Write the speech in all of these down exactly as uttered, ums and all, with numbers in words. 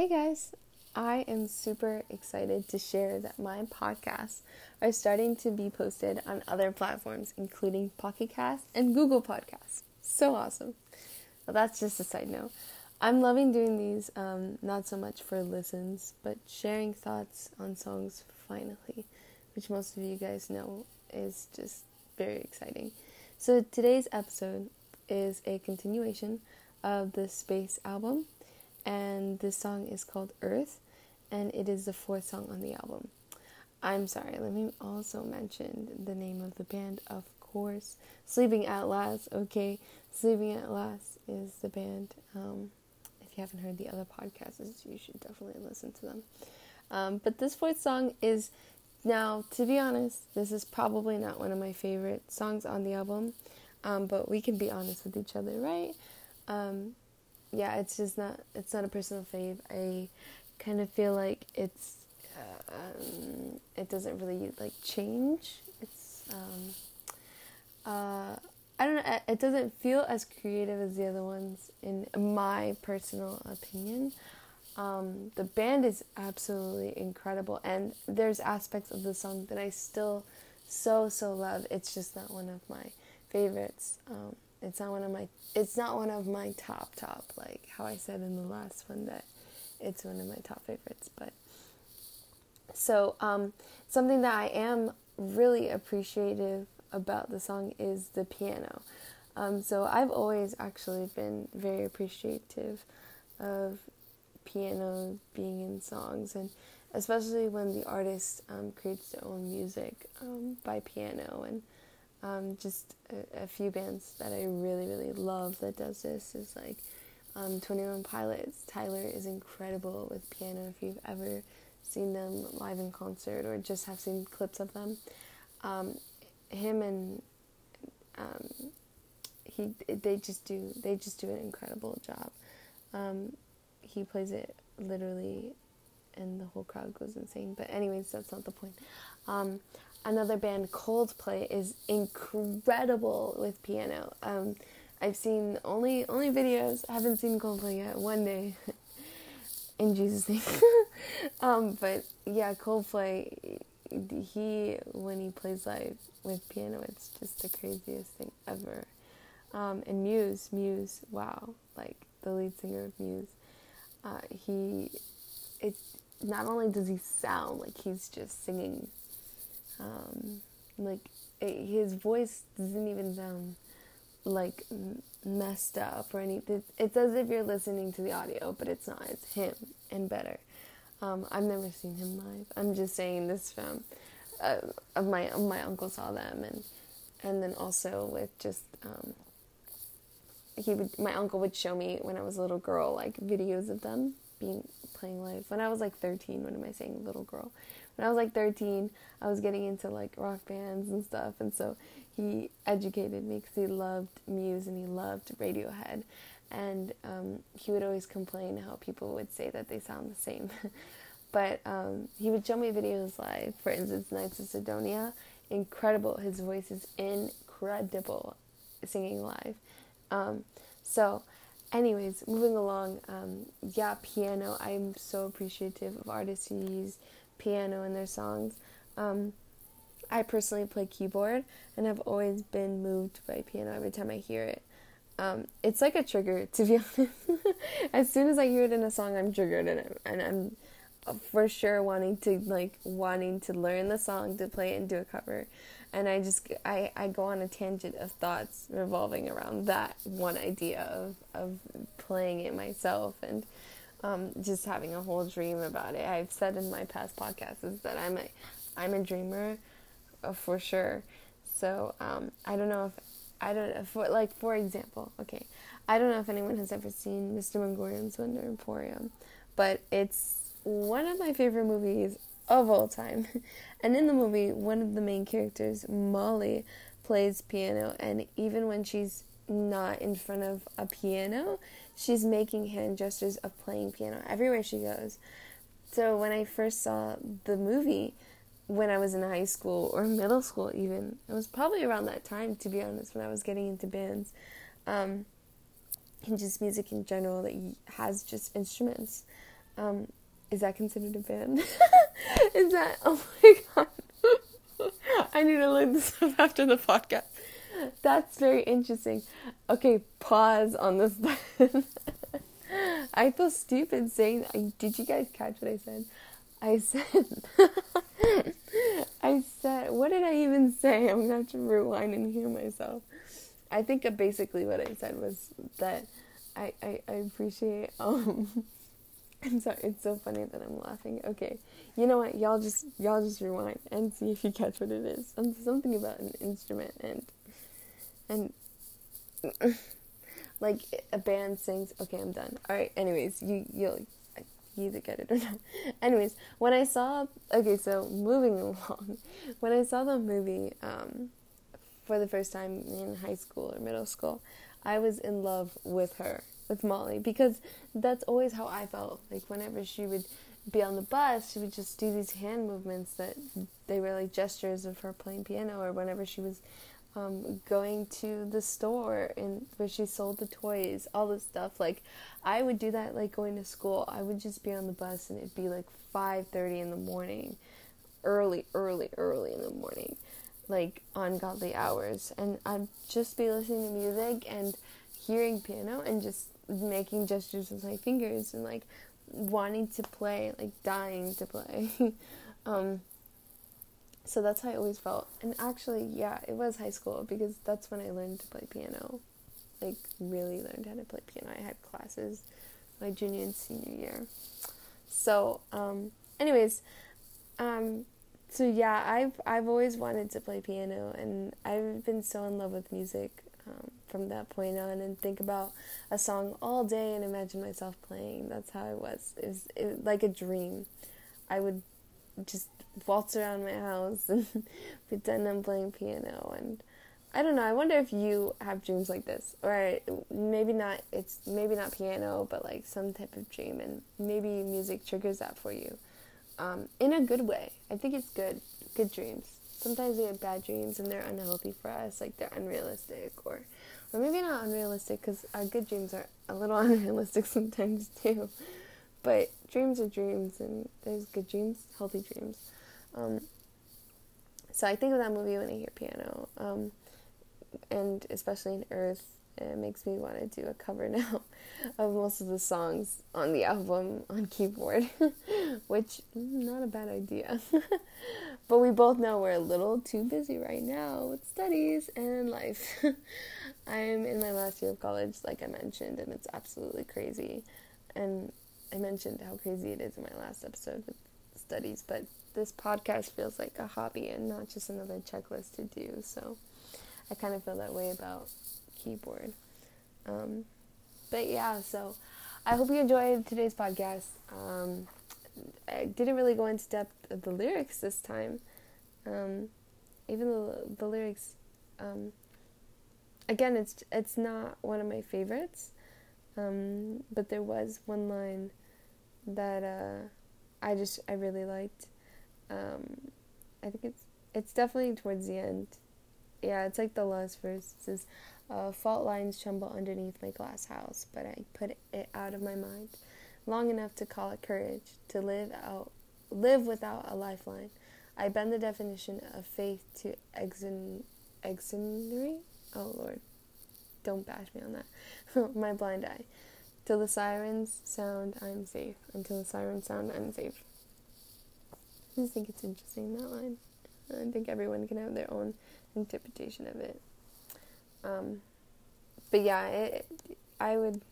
Hey guys, I am super excited to share that my podcasts are starting to be posted on other platforms, including Pocket Cast and Google Podcasts. So awesome. Well, that's just a side note. I'm loving doing these, um, not so much for listens, but sharing thoughts on songs finally, which most of you guys know is just very exciting. So today's episode is a continuation of the Space album. And this song is called Earth, and it is the fourth song on the album. I'm sorry, let me also mention the name of the band, of course. Sleeping At Last, okay. Sleeping At Last is the band. Um, if you haven't heard the other podcasts, you should definitely listen to them. Um, but this fourth song is, now, to be honest, this is probably not one of my favorite songs on the album. Um, but we can be honest with each other, right? Um... Yeah, it's just not, it's not a personal fave. I kind of feel like it's, uh, um, it doesn't really, like, change. It's, um, uh, I don't know, it doesn't feel as creative as the other ones, in my personal opinion. Um, the band is absolutely incredible, and there's aspects of the song that I still so, so love. It's just not one of my favorites, um. It's not one of my, it's not one of my top, top, like how I said in the last one that it's one of my top favorites, but, so, um, something that I am really appreciative about the song is the piano, um, so I've always actually been very appreciative of piano being in songs, and especially when the artist, um, creates their own music, um, by piano, and Um, just a, a few bands that I really, really love that does this is like um, Twenty One Pilots. Tyler is incredible with piano. If you've ever seen them live in concert or just have seen clips of them, um, him and um, he they just do they just do an incredible job. Um, he plays it literally, and the whole crowd goes insane. But anyways, that's not the point. Um, Another band, Coldplay, is incredible with piano. Um, I've seen only only videos. I haven't seen Coldplay yet. One day, in Jesus' name. um, but yeah, Coldplay. He when he plays live with piano, it's just the craziest thing ever. Um, and Muse, Muse, wow! Like the lead singer of Muse, uh, he. It not only does he sound like he's just singing. Um, like, it, his voice doesn't even sound, like, m- messed up or anything. It's as if you're listening to the audio, but it's not. It's him and better. Um, I've never seen him live. I'm just saying this from, uh, of my my uncle saw them, and and then also with just, um, he would, my uncle would show me when I was a little girl, like, videos of them being, playing live. When I was, like, thirteen, what am I saying, little girl? When I was like thirteen, I was getting into like rock bands and stuff, and so he educated me because he loved Muse and he loved Radiohead, and um, he would always complain how people would say that they sound the same, but um, he would show me videos live, for instance, Knights of Cydonia, incredible, his voice is incredible singing live, um, so... Anyways, moving along, um, yeah, piano. I'm so appreciative of artists who use piano in their songs. Um, I personally play keyboard, and I've always been moved by piano every time I hear it. Um, it's like a trigger, to be honest. As soon as I hear it in a song, I'm triggered, and I'm, and I'm for sure wanting to like wanting to learn the song, to play it, and do a cover. And I just, I, I go on a tangent of thoughts revolving around that one idea of, of playing it myself and um, just having a whole dream about it. I've said in my past podcasts is that I'm a, I'm a dreamer uh, for sure. So um, I don't know if, I don't know, for, like, for example, okay, I don't know if anyone has ever seen Mister Magorian's Wonder Emporium, but it's one of my favorite movies of all time. And in the movie, one of the main characters, Molly, plays piano, and even when she's not in front of a piano, she's making hand gestures of playing piano everywhere she goes. So when I first saw the movie, when I was in high school or middle school even, it was probably around that time, to be honest, when I was getting into bands, um, and just music in general that has just instruments, Um, is that considered a band? Is that... Oh my god. I need to look this up after the podcast. That's very interesting. Okay, pause on this button. I feel stupid saying... Did you guys catch what I said? I said... I said... What did I even say? I'm going to have to rewind and hear myself. I think basically what I said was that I, I, I appreciate... Um, I'm sorry, it's so funny that I'm laughing. Okay, you know what? Y'all just y'all just rewind and see if you catch what it is. Something about an instrument and... and like, a band sings... Okay, I'm done. Alright, anyways, you, you'll... You either get it or not. Anyways, when I saw... Okay, so, moving along. When I saw the movie um, for the first time in high school or middle school, I was in love with her, with Molly, because that's always how I felt. Like, whenever she would be on the bus, she would just do these hand movements that they were, like, gestures of her playing piano, or whenever she was... Um, going to the store and where she sold the toys, all this stuff. Like, I would do that, like, going to school. I would just be on the bus and it'd be, like, five thirty in the morning. Early, early, early in the morning. Like, ungodly hours. And I'd just be listening to music and hearing piano and just making gestures with my fingers and, like, wanting to play, like, dying to play. um... So that's how I always felt. And actually, yeah, it was high school because that's when I learned to play piano. Like, really learned how to play piano. I had classes my junior and senior year. So, um, anyways, um, so yeah, I've I've always wanted to play piano, and I've been so in love with music um, from that point on, and think about a song all day and imagine myself playing. That's how I was. It was, it was like a dream. I would just waltz around my house and pretend I'm playing piano. And I don't know, I wonder if you have dreams like this, or maybe not, it's maybe not piano, but like some type of dream, and maybe music triggers that for you um, in a good way. I think it's good, good dreams. Sometimes we have bad dreams and they're unhealthy for us, like they're unrealistic, or, or maybe not unrealistic, because our good dreams are a little unrealistic sometimes too. But dreams are dreams, and there's good dreams, healthy dreams. Um, so I think of that movie when I hear piano, um, and especially in Earth, it makes me want to do a cover now of most of the songs on the album on keyboard, which, not a bad idea. But we both know we're a little too busy right now with studies and life. I'm in my last year of college, like I mentioned, and it's absolutely crazy. And I mentioned how crazy it is in my last episode with studies, but this podcast feels like a hobby and not just another checklist to do, so I kind of feel that way about keyboard. Um, but yeah, so I hope you enjoyed today's podcast. Um, I didn't really go into depth of the lyrics this time, um, even though the lyrics, um, again, it's, it's not one of my favorites, um, but there was one line that uh, I just, I really liked. Um, I think it's, it's definitely towards the end. Yeah, it's like the last verse. It says, uh, fault lines tremble underneath my glass house, but I put it out of my mind long enough to call it courage, to live out, live without a lifeline. I bend the definition of faith to exen, exonerate? Oh, Lord. Don't bash me on that. My blind eye. Till the sirens sound, I'm safe. Until the sirens sound, I'm safe. I just think it's interesting, that line. I think everyone can have their own interpretation of it. Um, but yeah, it, I would...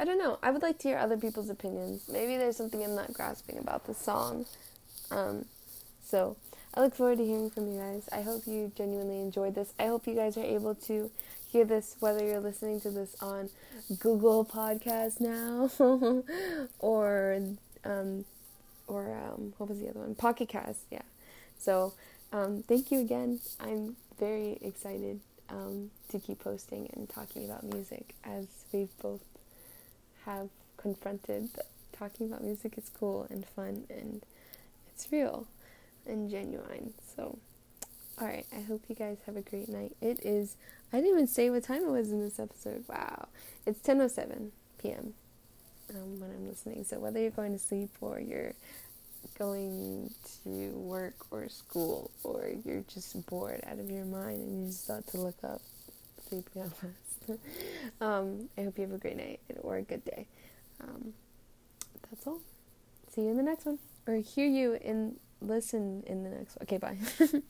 I don't know. I would like to hear other people's opinions. Maybe there's something I'm not grasping about the song. Um, so... I look forward to hearing from you guys. I hope you genuinely enjoyed this. I hope you guys are able to hear this, whether you're listening to this on Google Podcasts now, or, um, or um, what was the other one? Pocket Cast, yeah. So, um, thank you again. I'm very excited um, to keep posting and talking about music, as we both have confronted that talking about music is cool and fun, and it's real and genuine. So, alright, I hope you guys have a great night. It is, I didn't even say what time it was in this episode. Wow. It's ten oh seven p.m. um, when I'm listening. So whether you're going to sleep or you're going to work or school, or you're just bored out of your mind and you just thought to look up Sleeping At Last, um, I hope you have a great night or a good day. Um, that's all. See you in the next one, or hear you and listen in the next one. Okay, bye.